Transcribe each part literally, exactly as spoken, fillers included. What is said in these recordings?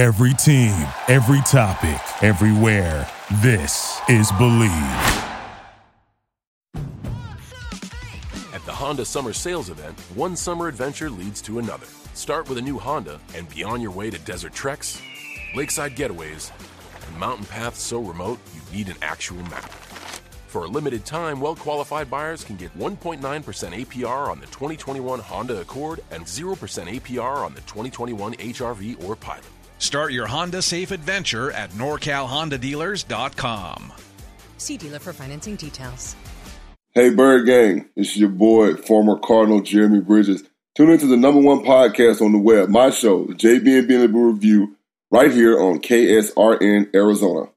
Every team, every topic, everywhere. This is Believe. At the Honda Summer Sales Event, one summer adventure leads to another. Start with a new Honda and be on your way to desert treks, lakeside getaways, and mountain paths so remote you need an actual map. For a limited time, well-qualified buyers can get one point nine percent A P R on the twenty twenty-one Honda Accord and zero percent A P R on the twenty twenty-one H R V or Pilot. Start your Honda safe adventure at nor cal honda dealers dot com. See dealer for financing details. Hey, Bird Gang. It's your boy, former Cardinal Jeremy Bridges. Tune into the number one podcast on the web, my show, the J B and B Review, right here on K S R N Arizona.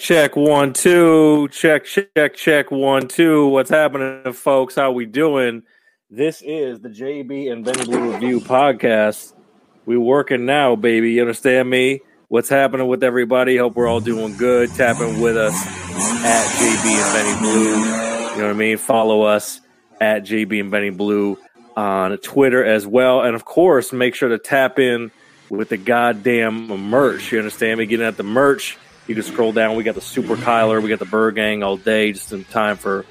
Check one, two, check, check, check one, two. What's happening, folks? How we doing? This is the J B and Benny Blue Review podcast. We working now, baby. You understand me? What's happening with everybody? Hope we're all doing good. Tap in with us at J B and Benny Blue. You know what I mean? Follow us at J B and Benny Blue on Twitter as well. And, of course, make sure to tap in with the goddamn merch. You understand me? Getting at the merch. You can scroll down. We got the Super Kyler. We got the Bird Gang all day, just in time for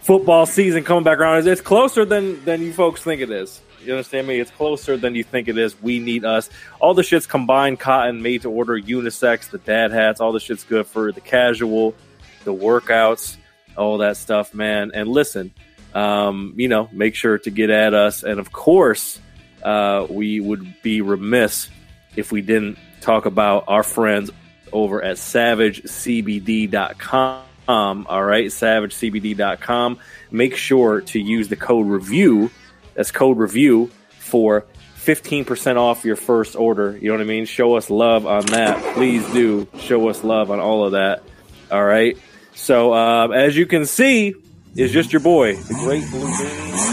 football season coming back around. It's closer than, than you folks think it is. You understand me? It's closer than you think it is. We need us. All the shit's combined cotton, made to order, unisex, the dad hats. All the shit's good for the casual, the workouts, all that stuff, man. And listen, um, you know, make sure to get at us. And, of course, uh, we would be remiss if we didn't talk about our friends over at savage c b d dot com. All right, savage c b d dot com. Make sure to use the code REVIEW. That's code REVIEW for fifteen percent off your first order. You know what I mean? Show us love on that. Please do show us love on all of that. All right. So, uh, as you can see, it's just your boy, the great Blue Beanie.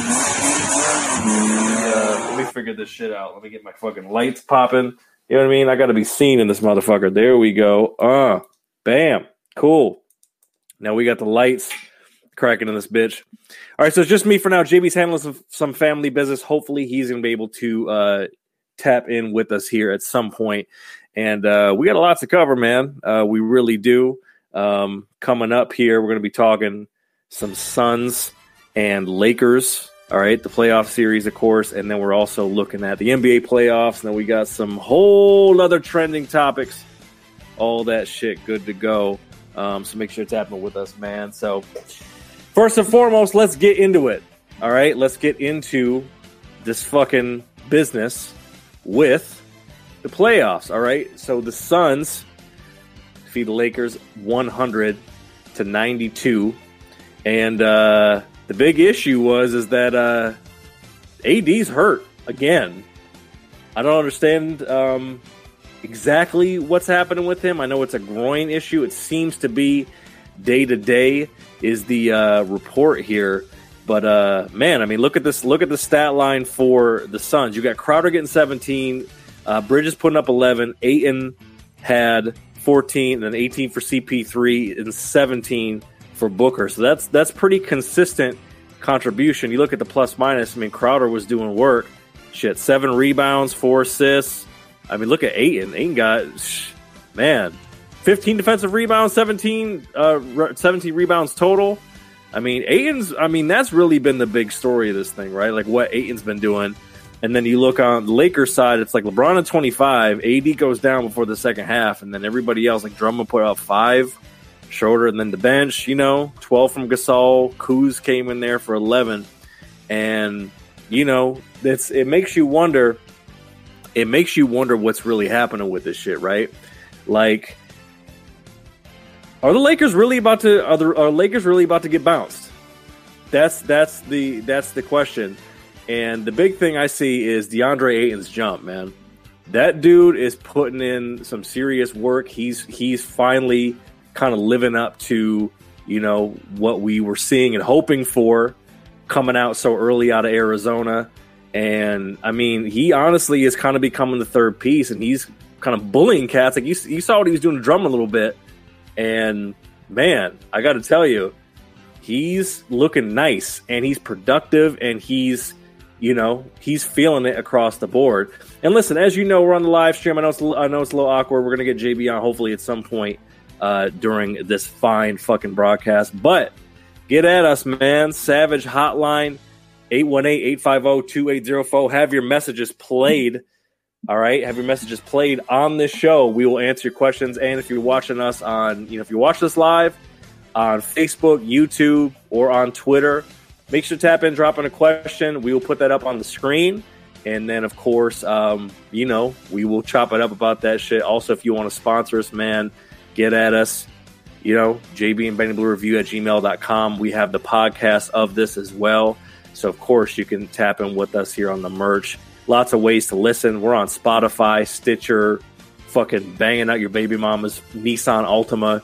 Uh, let me figure this shit out. Let me get my fucking lights popping. You know what I mean? I got to be seen in this motherfucker. There we go. Uh, bam. Cool. Now we got the lights cracking in this bitch. All right, so it's just me for now. J B's handling some, some family business. Hopefully he's going to be able to uh, tap in with us here at some point. And uh, we got a lot to cover, man. Uh, we really do. Um, coming up here, we're going to be talking some Suns and Lakers. All right, the playoff series, of course, and then we're also looking at the N B A playoffs, and then we got some whole other trending topics, all that shit good to go. Um, so make sure it's happening with us, man. So first and foremost, let's get into it. All right, let's get into this fucking business with the playoffs, all right? So the Suns defeat the Lakers one hundred to ninety-two, and uh the big issue was is that uh, A D's hurt again. I don't understand um, exactly what's happening with him. I know it's a groin issue. It seems to be day-to-day is the uh, report here. But, uh, man, I mean, look at this. Look at the stat line for the Suns. You got Crowder getting seventeen, uh, Bridges putting up eleven, Ayton had fourteen, and then eighteen for C P three and seventeen for Booker. So that's that's pretty consistent contribution. You look at the plus minus. I mean, Crowder was doing work. Shit, seven rebounds, four assists. I mean, look at Ayton. Ayton got, man, fifteen defensive rebounds, seventeen, uh, seventeen rebounds total. I mean, Ayton's, I mean, that's really been the big story of this thing, right? Like what Ayton's been doing. And then you look on the Lakers side, it's like LeBron at twenty-five, A D goes down before the second half, and then everybody else, like Drummond put up five. Shorter than the bench, you know, twelve from Gasol. Kuz came in there for eleven. And, you know, it's, it makes you wonder. It makes you wonder what's really happening with this shit, right? Like, are the Lakers really about to are the are Lakers really about to get bounced? That's that's the that's the question. And the big thing I see is DeAndre Ayton's jump, man. that dude is putting in some serious work. He's he's finally kind of living up to, you know, what we were seeing and hoping for coming out so early out of Arizona. And, I mean, he honestly is kind of becoming the third piece, and he's kind of bullying cats. Like, you, you saw what he was doing to Drummond a little bit. And, man, I got to tell you, he's looking nice, and he's productive, and he's, you know, he's feeling it across the board. And, listen, as you know, we're on the live stream. I know it's, I know it's a little awkward. We're going to get J B on hopefully at some point uh, during this fine fucking broadcast. But get at us, man. Savage Hotline. eight one eight, eight five zero, two eight zero four. Have your messages played. All right. Have your messages played on this show. We will answer your questions. And if you're watching us on, you know, if you watch this live on Facebook, YouTube, or on Twitter, make sure to tap in, drop in a question. We will put that up on the screen. And then, of course, um, you know, we will chop it up about that shit. Also, if you want to sponsor us, man, get at us. You know, J B and Benny Blue Review at gmail dot com. We have the podcast of this as well. So, of course, you can tap in with us here on the merch. Lots of ways to listen. We're on Spotify, Stitcher, fucking banging out your baby mama's Nissan Altima,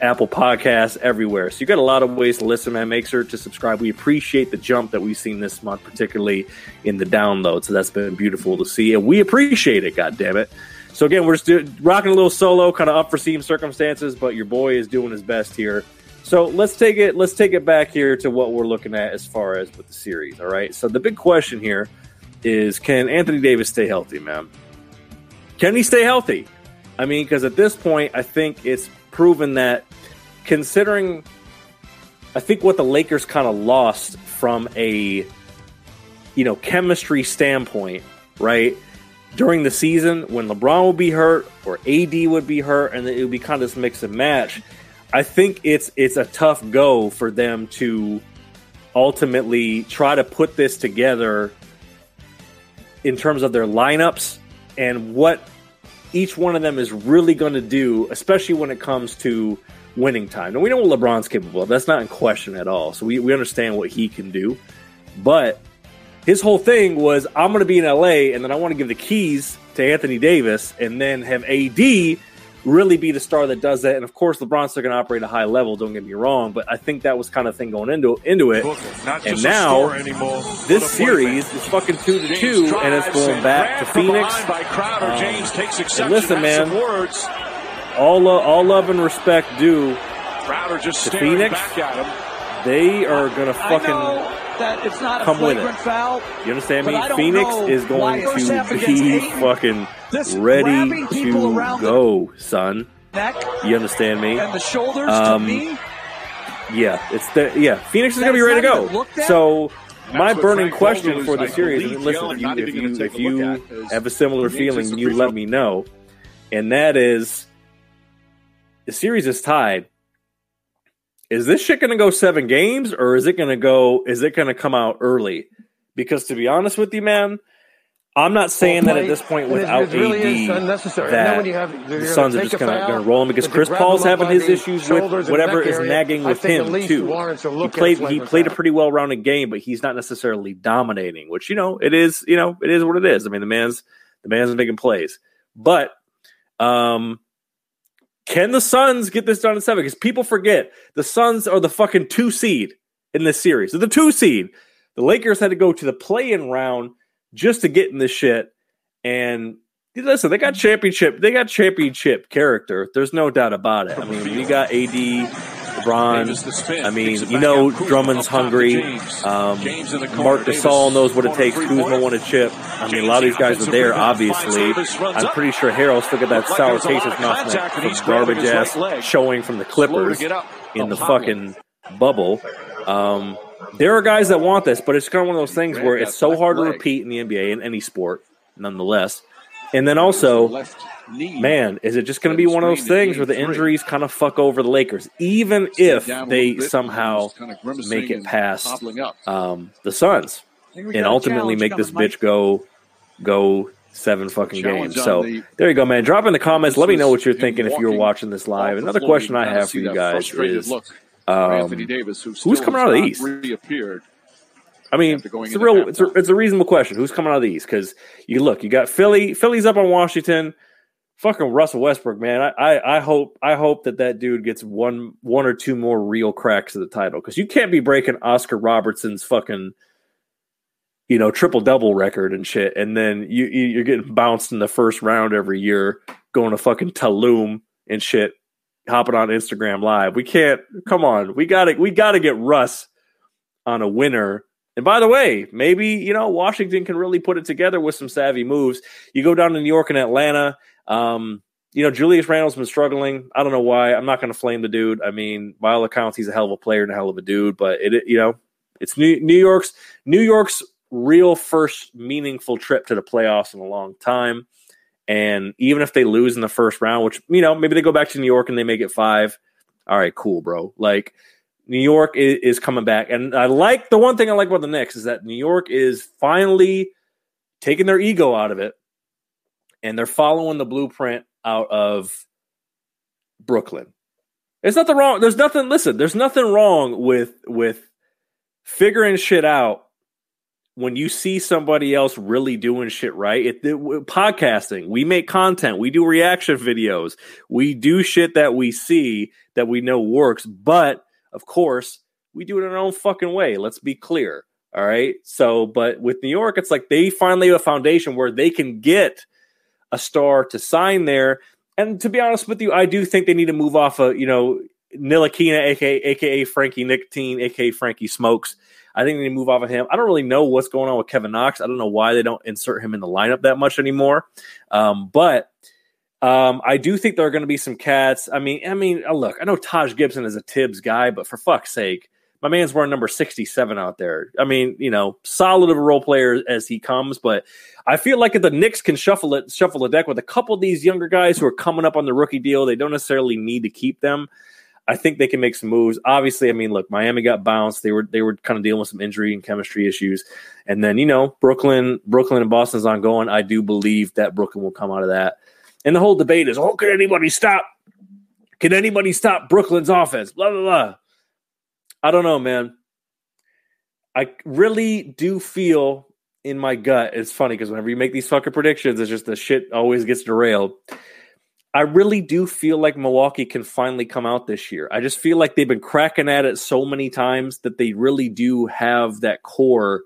Apple Podcasts, everywhere. So you got a lot of ways to listen, man. Make sure to subscribe. We appreciate the jump that we've seen this month, particularly in the download. So that's been beautiful to see, and we appreciate it, goddammit. So, again, we're just do- rocking a little solo, kind of up for seam circumstances, but your boy is doing his best here. So let's take it let's take it back here to what we're looking at as far as with the series, all right? So the big question here is, can Anthony Davis stay healthy, man? Can he stay healthy? I mean, because at this point, I think it's proven that, considering, I think what the Lakers kind of lost from a, you know, chemistry standpoint, right, during the season when LeBron would be hurt or A D would be hurt and it would be kind of this mix and match, I think it's it's a tough go for them to ultimately try to put this together in terms of their lineups and what each one of them is really going to do, especially when it comes to winning time. Now, we know what LeBron's capable of. That's not in question at all. So we, we understand what he can do. But his whole thing was, I'm going to be in L A, and then I want to give the keys to Anthony Davis and then have A D really be the star that does that. And, of course, LeBron's still going to operate at a high level, don't get me wrong, but I think that was kind of the thing going into into it. Not and now anymore, this series is fucking two to James two, and it's going back to Phoenix. Crowder, um, James takes exception, and listen, man, words. All, uh, all love and respect due just to Phoenix. Back at him. They are going to fucking that it's not come a with it. Foul, you understand me? Phoenix is going to be fucking ready to go, son. Neck, you understand me? And the shoulders um, to me? Yeah, it's the yeah. Phoenix is going to be ready to go. So my burning question for the series, and listen, if you if you have a similar feeling, you let me know. And that is, the series is tied. Is this shit going to go seven games, or is it going to go? Is it going to come out early? Because, to be honest with you, man, I'm not saying well, that at this point without it really A D that when you have, the Suns are just going to roll him, because Chris Paul's having his issues with whatever is nagging with him too. He played he played a pretty well-rounded game, but he's not necessarily dominating. Which you know it is you know it is what it is. I mean the man's the man's making plays, but um. Can the Suns get this done in seven? Because people forget the Suns are the fucking two seed in this series. They're the two seed. The Lakers had to go to the play-in round just to get in this shit. And listen, they got championship. They got championship character. There's no doubt about it. I mean, when you got A D, LeBron, I mean, you know Drummond's hungry. Um, Mark Gasol knows what it takes. Kuzma won a chip. I mean, a lot of these guys are there, obviously. I'm pretty sure Harrell's still got that sour taste of mouth from garbage ass showing from the Clippers in the fucking bubble. Um, there are guys that want this, but it's kind of one of those things where it's so hard to repeat in the N B A, in any sport, nonetheless. And then also, man, is it just going to be one of those things where the injuries kind of fuck over the Lakers, even if they somehow make it past um, the Suns and ultimately make this bitch go go seven fucking games? So there you go, man. Drop in the comments. Let me know what you're thinking if you're watching this live. Another question I have for you guys is, um, who's coming out of the East? I mean, it's a real, it's a, it's a reasonable question. Who's coming out of the East? Because you look, you got Philly. Philly's up on Washington. Fucking Russell Westbrook, man. I, I, I hope I hope that that dude gets one one or two more real cracks at the title, because you can't be breaking Oscar Robertson's fucking, you know, triple double record and shit, and then you, you you're getting bounced in the first round every year, going to fucking Tulum and shit, hopping on Instagram Live. We can't. Come on, we got to we got to get Russ on a winner. And by the way, maybe, you know, Washington can really put it together with some savvy moves. You go down to New York and Atlanta. Um, you know, Julius Randle's been struggling. I don't know why. I'm not going to flame the dude. I mean, by all accounts, he's a hell of a player and a hell of a dude. But it, it you know, it's New, New York's New York's real first meaningful trip to the playoffs in a long time. And even if they lose in the first round, which, you know, maybe they go back to New York and they make it five. All right, cool, bro. Like, New York is, is coming back. And I like the one thing I like about the Knicks is that New York is finally taking their ego out of it. And they're following the blueprint out of Brooklyn. It's not the wrong. There's nothing. Listen, there's nothing wrong with with figuring shit out when you see somebody else really doing shit right. It, it, podcasting, we make content, we do reaction videos, we do shit that we see that we know works. But of course, we do it in our own fucking way. Let's be clear. All right. So, but with New York, it's like they finally have a foundation where they can get a star to sign there. And to be honest with you, I do think they need to move off of, you know, Ntilikina, aka, aka Frankie Nicotine, aka Frankie Smokes. I think they need to move off of him. I don't really know what's going on with Kevin Knox. I don't know why they don't insert him in the lineup that much anymore. Um, but um, I do think there are going to be some cats. I mean, I mean, look, I know Taj Gibson is a Tibbs guy, but for fuck's sake, my man's wearing number sixty-seven out there. I mean, you know, solid of a role player as he comes, but I feel like if the Knicks can shuffle it, shuffle the deck with a couple of these younger guys who are coming up on the rookie deal, they don't necessarily need to keep them. I think they can make some moves. Obviously, I mean, look, Miami got bounced. They were they were kind of dealing with some injury and chemistry issues, and then you know, Brooklyn, Brooklyn and Boston's ongoing. I do believe that Brooklyn will come out of that. And the whole debate is, oh, can anybody stop? Can anybody stop Brooklyn's offense? Blah blah blah. I don't know, man. I really do feel in my gut. It's funny because whenever you make these fucking predictions, it's just the shit always gets derailed. I really do feel like Milwaukee can finally come out this year. I just feel like they've been cracking at it so many times that they really do have that core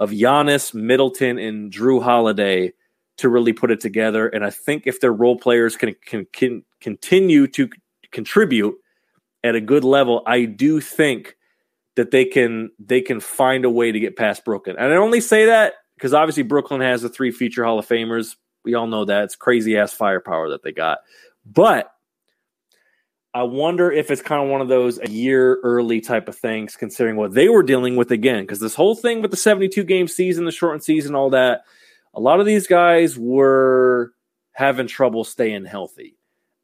of Giannis, Middleton, and Drew Holiday to really put it together. And I think if their role players can can, can continue to contribute at a good level, I do think that they can they can find a way to get past Brooklyn. And I only say that because obviously Brooklyn has the three future Hall of Famers. We all know that. It's crazy-ass firepower that they got. But I wonder if it's kind of one of those a year early type of things, considering what they were dealing with again. Because this whole thing with the seventy-two game season, the shortened season, all that, a lot of these guys were having trouble staying healthy.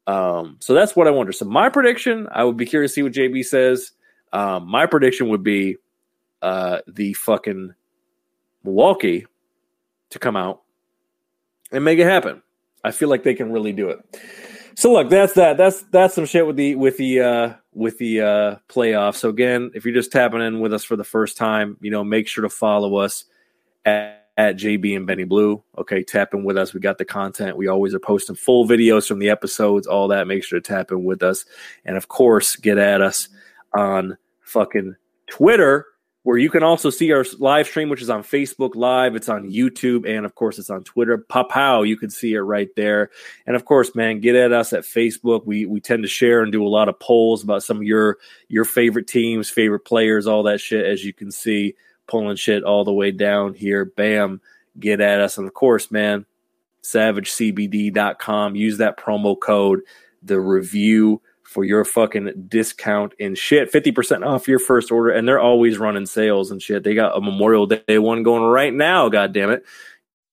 Um, so that's what I wonder. So my prediction, I would be curious to see what J B says. Um, my prediction would be uh, the fucking Milwaukee to come out and make it happen. I feel like they can really do it. So look, that's that. That's that's some shit with the with the uh, with the uh, playoffs. So again, if you're just tapping in with us for the first time, you know, make sure to follow us at. At J B and Benny Blue. Okay, tap in with us. We got the content. We always are posting full videos from the episodes, all that. Make sure to tap in with us. And, of course, get at us on fucking Twitter, where you can also see our live stream, which is on Facebook Live. It's on YouTube. And, of course, it's on Twitter. Pow-pow, you can see it right there. And, of course, man, get at us at Facebook. We we tend to share and do a lot of polls about some of your your favorite teams, favorite players, all that shit, as you can see. Pulling shit all the way down here. Bam. Get at us. And of course, man, savage c b d dot com. Use that promo code, the review, for your fucking discount and shit. fifty percent off your first order. And they're always running sales and shit. They got a Memorial Day one going right now. God damn it.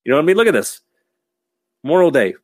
You know what I mean? Look at this. Memorial Day.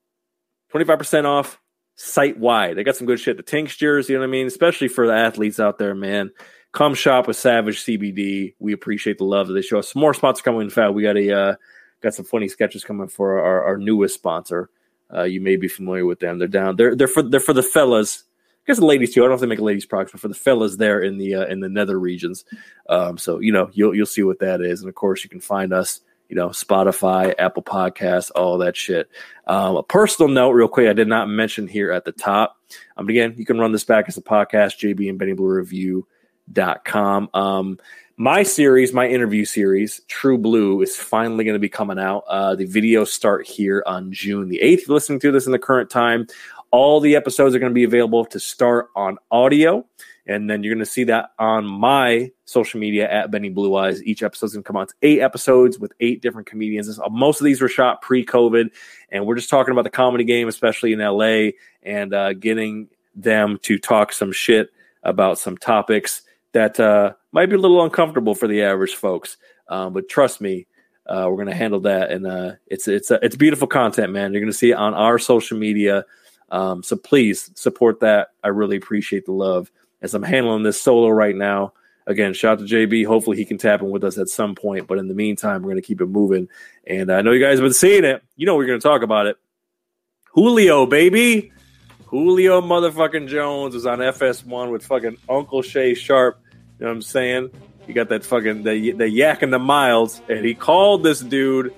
twenty-five percent off site wide. They got some good shit. The tinctures, you know what I mean? Especially for the athletes out there, man. Come shop with Savage C B D. We appreciate the love that they show us. Some more spots coming. In fact, we got a uh, got some funny sketches coming for our, our newest sponsor. Uh, you may be familiar with them. They're down. They're they're for they're for the fellas. guess the ladies too. I don't have to make ladies products, but for the fellas there in the uh, in the nether regions. Um, so you know you'll you'll see what that is, and of course you can find us. You know, Spotify, Apple Podcasts, all that shit. Um, a personal note, real quick, I did not mention here at the top. Um, again, you can run this back as a podcast, J B and Benny Blue Review dot com. Um, my series, my interview series, True Blue, is finally going to be coming out. Uh, the videos start here on June the eighth. If you're listening to this in the current time, all the episodes are going to be available to start on audio. And then you're going to see that on my social media at Benny Blue Eyes. Each episode's going to come out. It's eight episodes with eight different comedians. Most of these were shot pre-COVID, and we're just talking about the comedy game, especially in L A, and uh, getting them to talk some shit about some topics that uh, might be a little uncomfortable for the average folks. Um, but trust me, uh, we're going to handle that. And uh, it's it's uh, it's beautiful content, man. You're going to see it on our social media. Um, so please support that. I really appreciate the love. As I'm handling this solo right now, again, shout out to J B. Hopefully he can tap in with us at some point. But in the meantime, we're going to keep it moving. And I know you guys have been seeing it. You know we're going to talk about it. Julio, baby. Julio motherfucking Jones was on F S one with fucking Uncle Shay Sharp. You know what I'm saying? You got that fucking the, the yak and the miles. And he called this dude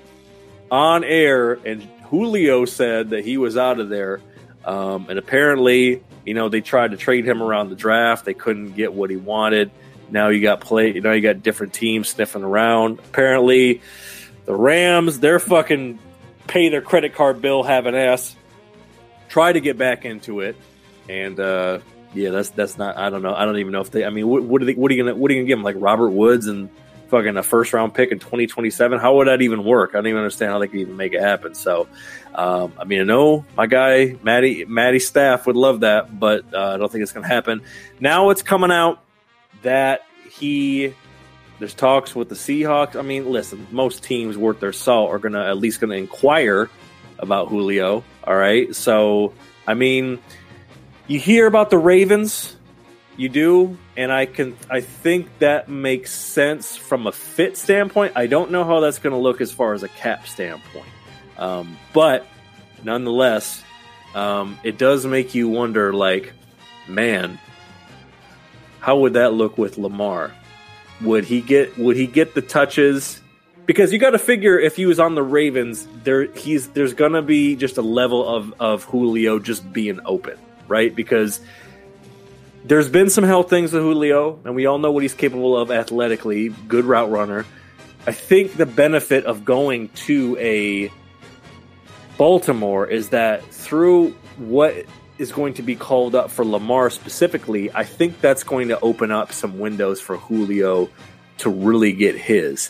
on air. And Julio said that he was out of there. Um, and apparently... You know, they tried to trade him around the draft. They couldn't get what he wanted. Now you got play. You know, you got different teams sniffing around. Apparently, the Rams, they're fucking pay their credit card bill, have an ass, try to get back into it. And uh, yeah, that's that's not. I don't know. I don't even know if they. I mean, what, what are they? What are you gonna? What are you gonna give them? Like Robert Woods and fucking a first round pick in twenty twenty-seven? How would that even work? I don't even understand how they could even make it happen. So. Um, I mean, I know my guy, Maddie, Maddie Staff would love that, but uh, I don't think it's going to happen. Now it's coming out that he, there's talks with the Seahawks. I mean, listen, most teams worth their salt are going to at least going to inquire about Julio. All right. So, I mean, you hear about the Ravens, you do. And I can, I think that makes sense from a fit standpoint. I don't know how that's going to look as far as a cap standpoint. Um, but nonetheless, um, it does make you wonder, like, man, how would that look with Lamar? Would he get would he get the touches? Because you got to figure if he was on the Ravens, there he's there's gonna be just a level of of Julio just being open, right? Because there's been some health things with Julio, and we all know what he's capable of athletically. Good route runner. I think the benefit of going to a Baltimore is that through what is going to be called up for Lamar specifically, I think that's going to open up some windows for Julio to really get his.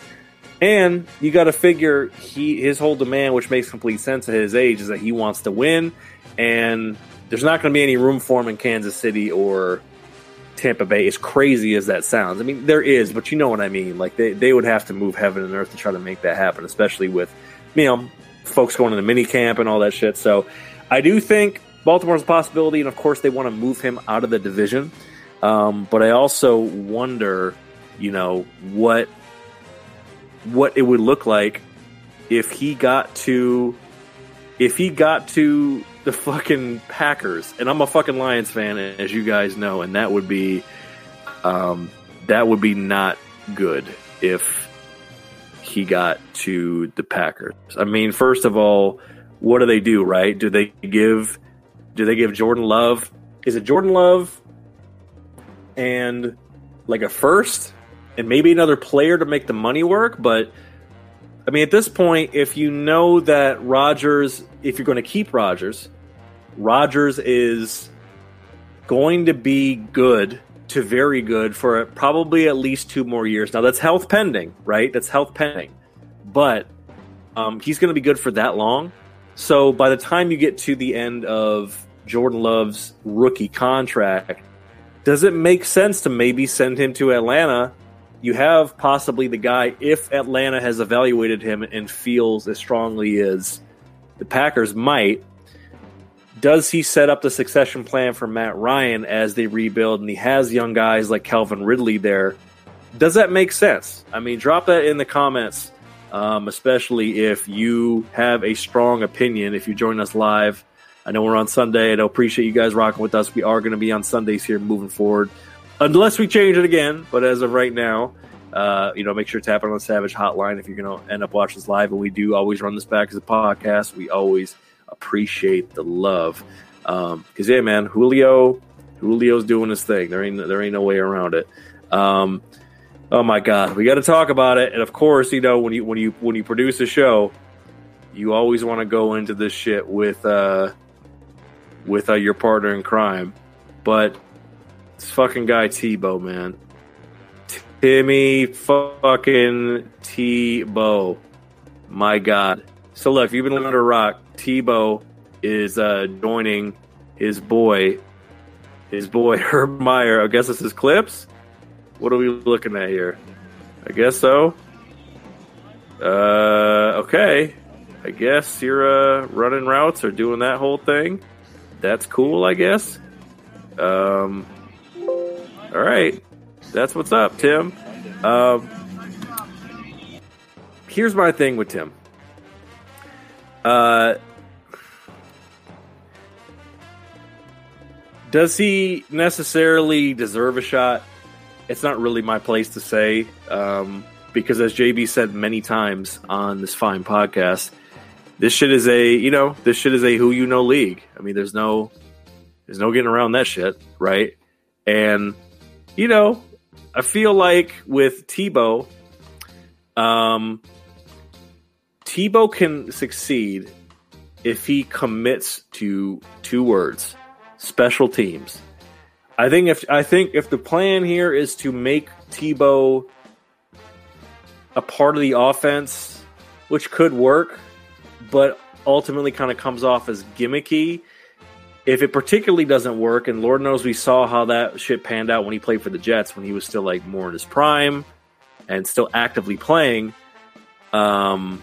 And you got to figure he his whole demand, which makes complete sense at his age, is that he wants to win, and there's not going to be any room for him in Kansas City or Tampa Bay, as crazy as that sounds. I mean, there is, but you know what I mean. Like they, they would have to move heaven and earth to try to make that happen, especially with, you know, folks going to the mini camp and all that shit. So I do think Baltimore's a possibility, and of course they want to move him out of the division. Um, but I also wonder, you know, what what it would look like if he got to if he got to the fucking Packers. And I'm a fucking Lions fan, as you guys know, and that would be um, that would be not good if he got to the Packers. I mean, first of all, what do they do, right? Do they give do they give Jordan Love? Is it Jordan Love and like a first and maybe another player to make the money work? But I mean, at this point, if you know that Rodgers, if you're going to keep Rodgers, Rodgers is going to be good to very good for probably at least two more years. Now, that's health pending, right? That's health pending. But um, he's going to be good for that long. So by the time you get to the end of Jordan Love's rookie contract, does it make sense to maybe send him to Atlanta? You have possibly the guy, if Atlanta has evaluated him and feels as strongly as the Packers might. Does he set up the succession plan for Matt Ryan as they rebuild, and he has young guys like Calvin Ridley there? Does that make sense? I mean, drop that in the comments, um, especially if you have a strong opinion. If you join us live I know we're on Sunday, and I appreciate you guys rocking with us. We are going to be on Sundays here moving forward, unless we change it again. But as of right now, uh, you know, make sure to tap on the Savage Hotline if you're going to end up watching this live. And we do always run this back as a podcast. We always appreciate the love because, um, yeah, man, Julio, Julio's doing his thing. There ain't there ain't no way around it. Um, oh my God, we got to talk about it. And of course, you know, when you when you when you produce a show, you always want to go into this shit with. Uh, with uh, your partner in crime, but this fucking guy Tebow, man. Timmy fucking Tebow. My God. So look, if you've been living under a rock, Tebow is uh, joining his boy, his boy Herb Meyer. I guess this is clips? What are we looking at here? I guess so. Uh, okay. I guess you're uh, running routes or doing that whole thing. That's cool, I guess. Um, all right. That's what's up, Tim. Um, here's my thing with Tim. Uh, does he necessarily deserve a shot? It's not really my place to say, um, because as J B said many times on this fine podcast, This shit is a, you know, this shit is a who you know league. I mean, there's no, there's no getting around that shit, right? And, you know, I feel like with Tebow, um, Tebow can succeed if he commits to two words: special teams. I think if I think if the plan here is to make Tebow a part of the offense, which could work, but ultimately kind of comes off as gimmicky. If it particularly doesn't work, and Lord knows we saw how that shit panned out when he played for the Jets, when he was still like more in his prime and still actively playing. Um,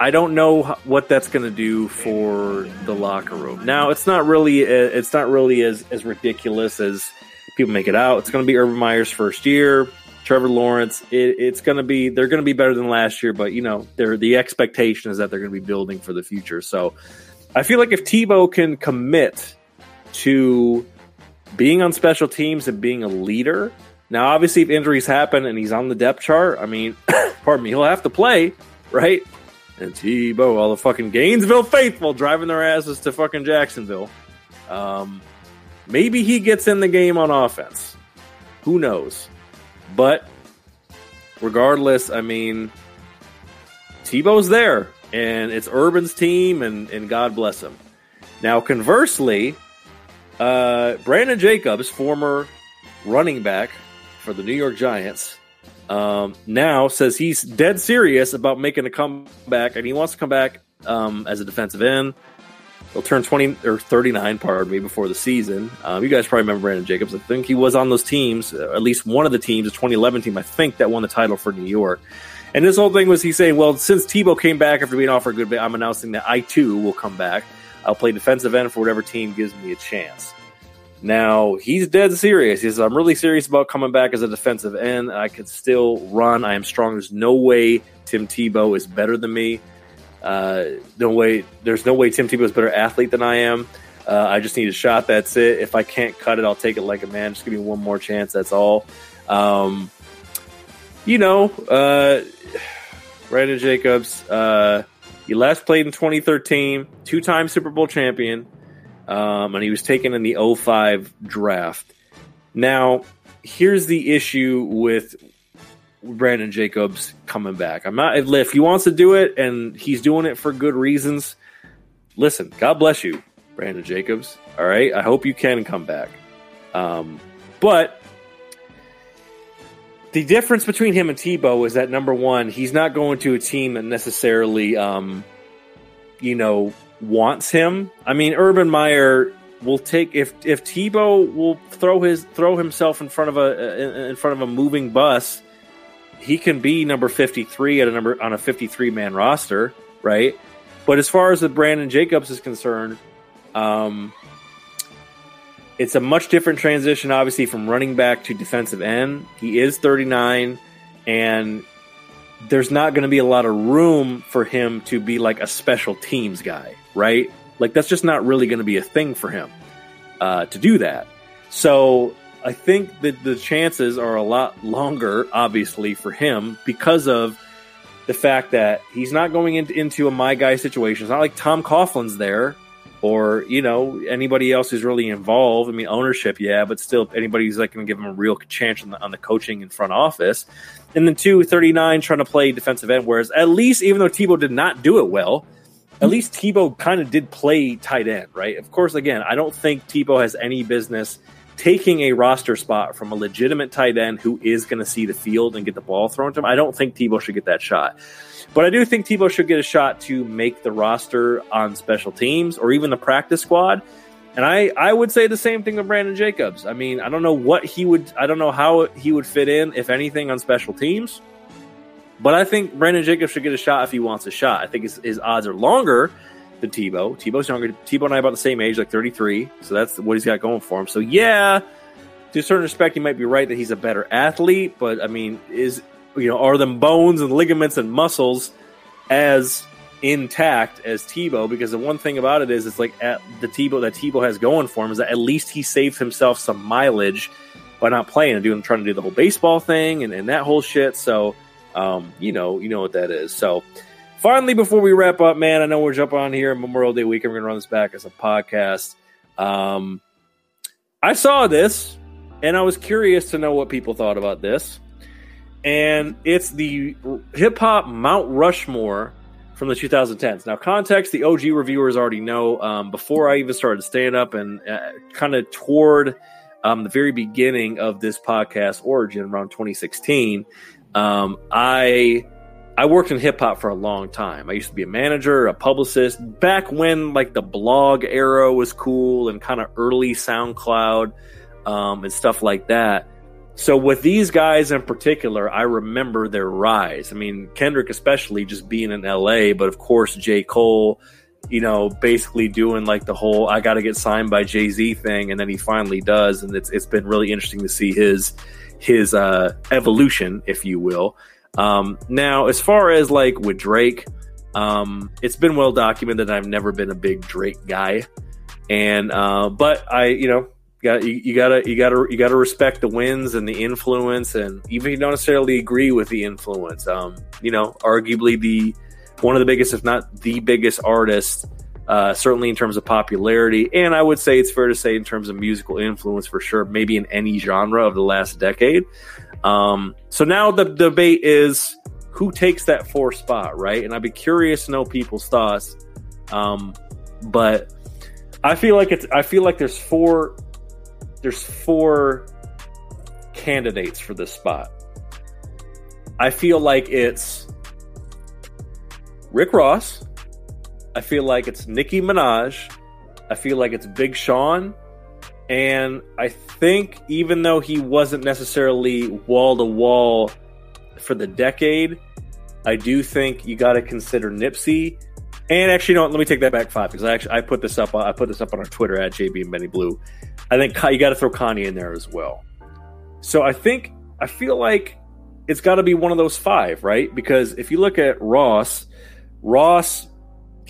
I don't know what that's going to do for the locker room. Now, it's not really it's not really as, as ridiculous as people make it out. It's going to be Urban Meyer's first year. Trevor Lawrence, it, it's going to be, they're going to be better than last year, but you know, they're, the expectation is that they're going to be building for the future. So I feel like if Tebow can commit to being on special teams and being a leader, now obviously if injuries happen and he's on the depth chart, I mean, pardon me, he'll have to play, right? And Tebow, all the fucking Gainesville faithful driving their asses to fucking Jacksonville. Um, maybe he gets in the game on offense. Who knows? But regardless, I mean, Tebow's there, and it's Urban's team, and, and God bless him. Now, conversely, uh, Brandon Jacobs, former running back for the New York Giants, um, now says he's dead serious about making a comeback, and he wants to come back um, as a defensive end. He'll turn twenty or thirty-nine, pardon me, before the season. Um, you guys probably remember Brandon Jacobs. I think he was on those teams, at least one of the teams, the twenty eleven team, I think, that won the title for New York. And this whole thing was he saying, well, since Tebow came back after being offered a good bit, I'm announcing that I, too, will come back. I'll play defensive end for whatever team gives me a chance. Now, he's dead serious. He says, I'm really serious about coming back as a defensive end. I can still run. I am strong. There's no way Tim Tebow is better than me. Uh, no way. There's no way Tim Tebow is a better athlete than I am. Uh, I just need a shot. That's it. If I can't cut it, I'll take it like a man. Just give me one more chance. That's all. Um, you know, uh, Brandon Jacobs, uh, he last played in twenty thirteen, two-time Super Bowl champion, um, and he was taken in the oh five draft. Now, here's the issue with Brandon Jacobs coming back. I'm not, if he wants to do it and he's doing it for good reasons, listen, God bless you, Brandon Jacobs. All right. I hope you can come back. Um, but the difference between him and Tebow is that, number one, he's not going to a team that necessarily, um, you know, wants him. I mean, Urban Meyer will take, if, if Tebow will throw his, throw himself in front of a, in front of a moving bus, he can be number fifty-three at a number on a fifty-three man roster, right? But as far as the Brandon Jacobs is concerned, um, it's a much different transition, obviously, from running back to defensive end. He is thirty-nine, and there's not going to be a lot of room for him to be like a special teams guy, right? Like, that's just not really going to be a thing for him uh, to do that. So I think that the chances are a lot longer, obviously, for him because of the fact that he's not going into, into a my guy situation. It's not like Tom Coughlin's there or, you know, anybody else who's really involved. I mean, ownership, yeah, but still anybody who's like going to give him a real chance on the, on the coaching in front office. And then two, thirty-nine, trying to play defensive end, whereas at least, even though Tebow did not do it well, at least Tebow kind of did play tight end, right? Of course, again, I don't think Tebow has any business taking a roster spot from a legitimate tight end who is going to see the field and get the ball thrown to him. I don't think Tebow should get that shot. But I do think Tebow should get a shot to make the roster on special teams or even the practice squad. And I, I would say the same thing with Brandon Jacobs. I mean, I don't know what he would, I don't know how he would fit in, if anything, on special teams. But I think Brandon Jacobs should get a shot if he wants a shot. I think his, his odds are longer than Tebow. Tebow's younger. Tebow and I are about the same age, like thirty-three. So that's what he's got going for him. So, yeah, to a certain respect, you might be right that he's a better athlete. But, I mean, is you know are them bones and ligaments and muscles as intact as Tebow? Because the one thing about it is it's like at the Tebow that Tebow has going for him is that at least he saved himself some mileage by not playing and doing trying to do the whole baseball thing and, and that whole shit. So, Um, you know, you know what that is. So finally, before we wrap up, man, I know we're jumping on here Memorial Day weekend. We're going to run this back as a podcast. Um, I saw this and I was curious to know what people thought about this. And it's the hip hop Mount Rushmore from the two thousand tens. Now context, the O G reviewers already know, um, before I even started stand up and uh, kind of toward, um, the very beginning of this podcast origin around twenty sixteen, Um, I I worked in hip hop for a long time. I used to be a manager, a publicist, back when like the blog era was cool and kind of early SoundCloud um, and stuff like that. So with these guys in particular, I remember their rise. I mean, Kendrick especially just being in L A, but of course J. Cole, you know, basically doing like the whole I got to get signed by Jay-Z thing, and then he finally does, and it's it's been really interesting to see his. his uh, evolution, if you will. Um, now, as far as like with Drake, um, it's been well documented that I've never been a big Drake guy, and uh, but I, you know, got you, you gotta you gotta you gotta respect the wins and the influence, and even if you don't necessarily agree with the influence, um, you know, arguably the one of the biggest, if not the biggest, artist. Uh, certainly in terms of popularity, and I would say it's fair to say in terms of musical influence for sure, maybe in any genre of the last decade. Um, so now the debate is who takes that fourth spot, right? And I'd be curious to know people's thoughts. Um, but I feel like it's I feel like there's four there's four candidates for this spot. I feel like it's Rick Ross. I feel like it's Nicki Minaj. I feel like it's Big Sean. And I think even though he wasn't necessarily wall-to-wall for the decade, I do think you got to consider Nipsey. And actually, no, let me take that back five because I actually I put this up I put this up on our Twitter at J B and Benny Blue. I think you got to throw Kanye in there as well. So I think I feel like it's got to be one of those five, right? Because if you look at Ross, Ross.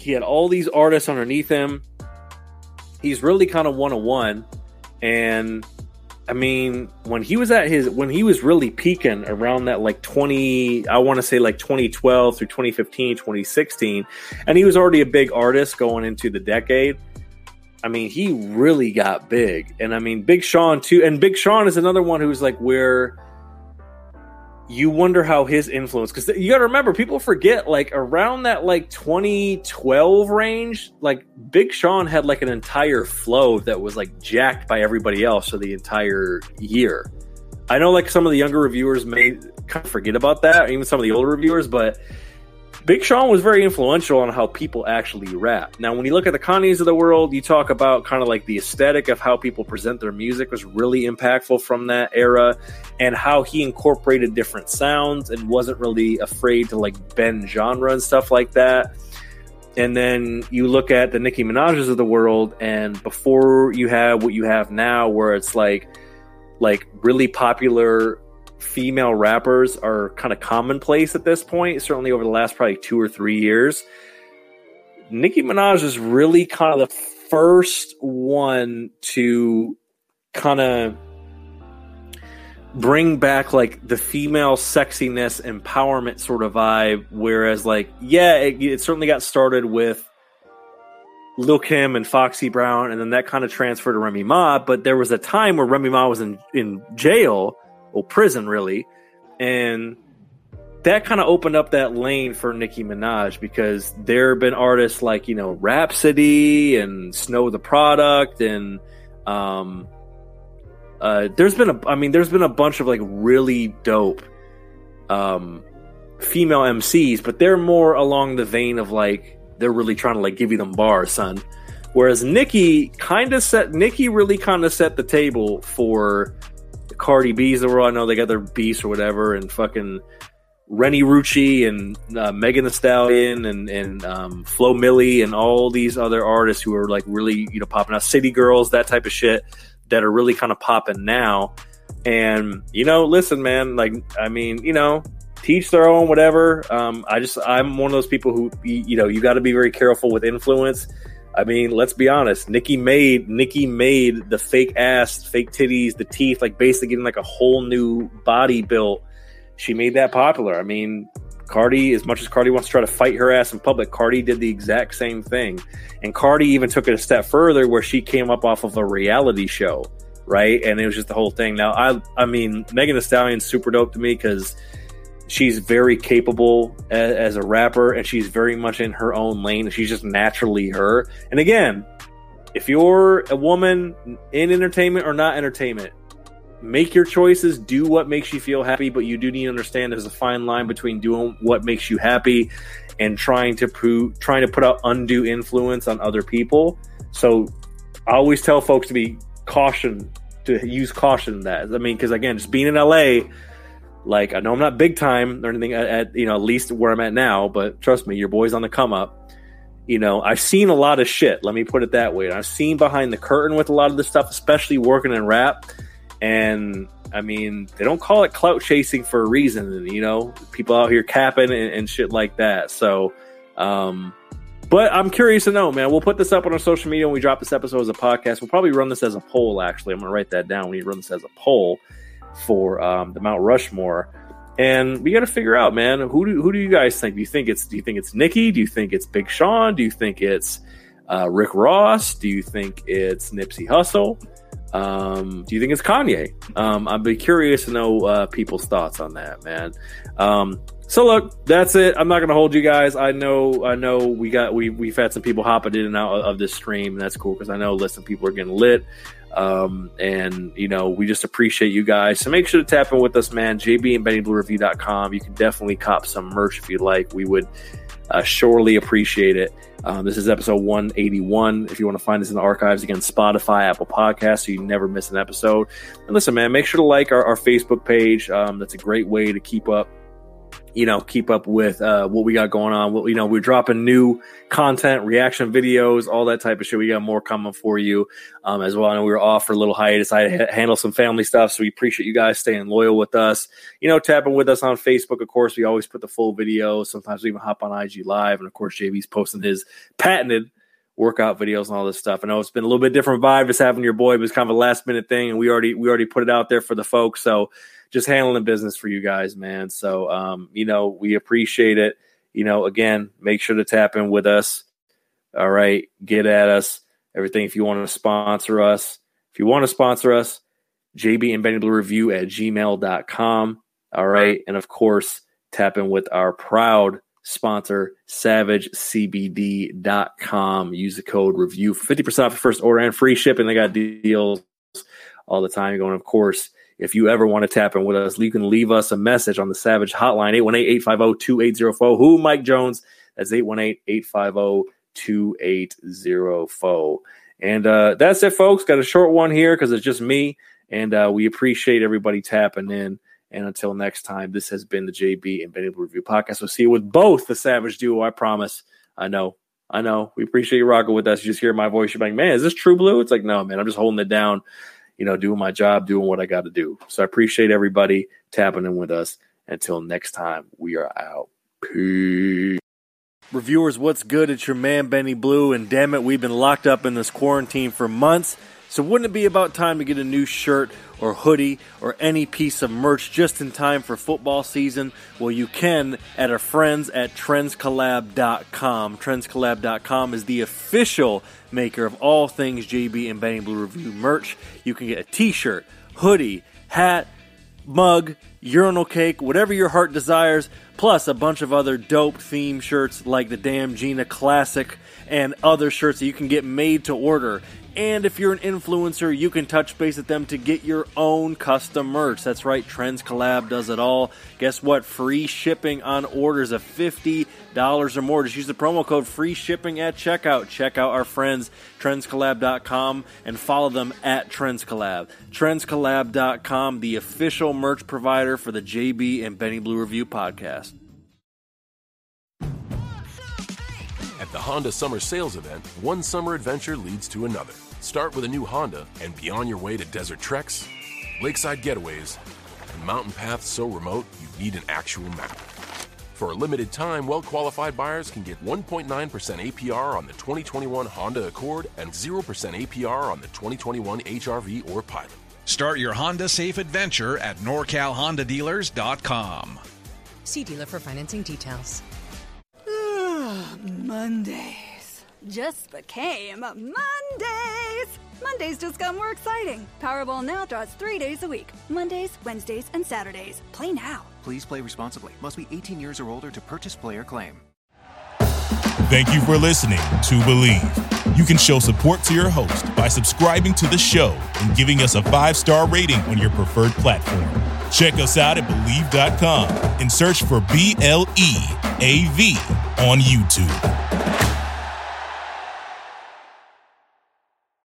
He had all these artists underneath him. He's really kind of one-on-one. And I mean, when he was at his, when he was really peaking around that like twenty, I want to say like twenty twelve through twenty fifteen, twenty sixteen, and he was already a big artist going into the decade. I mean, he really got big. And I mean, Big Sean too. And Big Sean is another one who's like where you wonder how his influence, because you got to remember, people forget like around that like twenty twelve range, like Big Sean had like an entire flow that was like jacked by everybody else for the entire year. I know like some of the younger reviewers may kind of forget about that, even some of the older reviewers, but Big Sean was very influential on how people actually rap. Now, when you look at the Kanye's of the world, you talk about kind of like the aesthetic of how people present their music was really impactful from that era and how he incorporated different sounds and wasn't really afraid to like bend genre and stuff like that. And then you look at the Nicki Minaj's of the world and before you have what you have now where it's like, like really popular female rappers are kind of commonplace at this point, certainly over the last probably two or three years. Nicki Minaj is really kind of the first one to kind of bring back like the female sexiness empowerment sort of vibe, whereas like yeah it, it certainly got started with Lil' Kim and Foxy Brown, and then that kind of transferred to Remy Ma. But there was a time where Remy Ma was in, in jail, or prison really, and that kind of opened up that lane for Nicki Minaj, because there have been artists like, you know, Rapsody and Snow the Product, and um Uh, there's been a, I mean, there's been a bunch of like really dope, um, female M Cs, but they're more along the vein of like they're really trying to like give you them bars, son. Whereas Nicki kind of set, Nicki really kind of set the table for the Cardi B's of the world. I know they got their beefs or whatever, and fucking Reni Rucci and uh, Megan Thee Stallion and and um, Flo Milli and all these other artists who are like really, you know, popping out, City Girls, that type of shit, that are really kind of popping now. And, you know, listen, man, like, I mean, you know, teach their own, whatever. Um, I just, I'm one of those people who, you know, you got to be very careful with influence. I mean, let's be honest. Nicki made, Nicki made the fake ass, fake titties, the teeth, like basically getting like a whole new body built. She made that popular. I mean, Cardi, as much as Cardi wants to try to fight her ass in public, Cardi did the exact same thing. And Cardi even took it a step further where she came up off of a reality show, right? And it was just the whole thing. Now, I I mean, Megan Thee Stallion's super dope to me because she's very capable as, as a rapper, and she's very much in her own lane. And she's just naturally her. And again, if you're a woman in entertainment or not entertainment, make your choices, do what makes you feel happy, but you do need to understand there's a fine line between doing what makes you happy and trying to po- trying to put out undue influence on other people. So I always tell folks to be caution, to use caution in that. I mean, because again, just being in L A, like I know I'm not big time or anything at, at, you know, at least where I'm at now, but trust me, your boy's on the come up. You know, I've seen a lot of shit, let me put it that way. And I've seen behind the curtain with a lot of this stuff, especially working in rap. And I mean, they don't call it clout chasing for a reason, you know, people out here capping and, and shit like that. So, um, but I'm curious to know, man, we'll put this up on our social media when we drop this episode as a podcast. We'll probably run this as a poll. Actually, I'm going to write that down. We need to run this as a poll for, um, the Mount Rushmore, and we got to figure out, man, who do, who do you guys think? Do you think it's, do you think it's Nicki? Do you think it's Big Sean? Do you think it's, uh, Rick Ross? Do you think it's Nipsey Hussle? Um, do you think it's Kanye? Um, I'd be curious to know uh, people's thoughts on that, man. Um, so look, that's it. I'm not gonna hold you guys. I know, I know we got we we've had some people hopping in and out of this stream, and that's cool because I know listen, people are getting lit. Um, and you know, we just appreciate you guys. So make sure to tap in with us, man. J B and Benny Blue Review dot com. You can definitely cop some merch if you like. We would uh, surely appreciate it. Um, this is episode one eighty-one. If you want to find this in the archives, again, Spotify, Apple Podcasts, so you never miss an episode. And listen, man, make sure to like our, our Facebook page. Um, that's a great way to keep up, you know, keep up with uh, what we got going on. What, you know, we're dropping new content, reaction videos, all that type of shit. We got more coming for you um, as well. I know we were off for a little hiatus. I had to handle some family stuff, so we appreciate you guys staying loyal with us. You know, tapping with us on Facebook. Of course, we always put the full video. Sometimes we even hop on I G Live. And, of course, J B's posting his patented workout videos and all this stuff. I know it's been a little bit different vibe just having your boy, but it's kind of a last-minute thing, and we already we already put it out there for the folks. So just handling business for you guys, man. So, um, you know, we appreciate it. You know, again, make sure to tap in with us. All right. Get at us. Everything. If you want to sponsor us, if you want to sponsor us, J B and Benny Blue Review at gmail dot com. All right. And of course, tap in with our proud sponsor, savage c b d dot com. Use the code review, fifty percent off your first order and free shipping. They got deals all the time going, of course. If you ever want to tap in with us, you can leave us a message on the Savage Hotline, eight one eight, eight five zero, two eight zero four. Who, Mike Jones? That's eight one eight, eight five zero, two eight zero four. And uh, that's it, folks. Got a short one here because it's just me. And uh, we appreciate everybody tapping in. And until next time, this has been the J B and Benny Blue Review Podcast. We'll see you with both the Savage Duo, I promise. I know. I know. We appreciate you rocking with us. You just hear my voice. You're like, man, is this True Blue? It's like, no, man. I'm just holding it down. You know, doing my job, doing what I got to do. So I appreciate everybody tapping in with us. Until next time, we are out. Peace. Reviewers, what's good? It's your man, Benny Blue, and damn it, we've been locked up in this quarantine for months, so wouldn't it be about time to get a new shirt or hoodie or any piece of merch just in time for football season? Well, you can at our friends at trends collab dot com. trends collab dot com is the official maker of all things J B and Benny Blue Review merch. You can get a t-shirt, hoodie, hat, mug, urinal cake, whatever your heart desires, plus a bunch of other dope theme shirts like the Damn Gina Classic and other shirts that you can get made to order. And if you're an influencer, you can touch base with them to get your own custom merch. That's right, Trends Collab does it all. Guess what? Free shipping on orders of fifty dollars or more. Just use the promo code free shipping at checkout. Check out our friends, trends collab dot com, and follow them at Trends Collab. trends collab dot com, the official merch provider for the J B and Benny Blue Review podcast. At the Honda Summer Sales Event, one summer adventure leads to another. Start with a new Honda and be on your way to desert treks, lakeside getaways, and mountain paths so remote you need an actual map. For a limited time, well-qualified buyers can get one point nine percent A P R on the twenty twenty-one Honda Accord and zero percent A P R on the twenty twenty-one H R V or Pilot. Start your Honda safe adventure at nor cal honda dealers dot com. See dealer for financing details. Mondays just became Mondays. Mondays just got more exciting. Powerball now draws three days a week. Mondays, Wednesdays, and Saturdays. Play now. Please play responsibly. Must be eighteen years or older to purchase player claim. Thank you for listening to Believe. You can show support to your host by subscribing to the show and giving us a five-star rating on your preferred platform. Check us out at believe dot com and search for B L E A V on YouTube.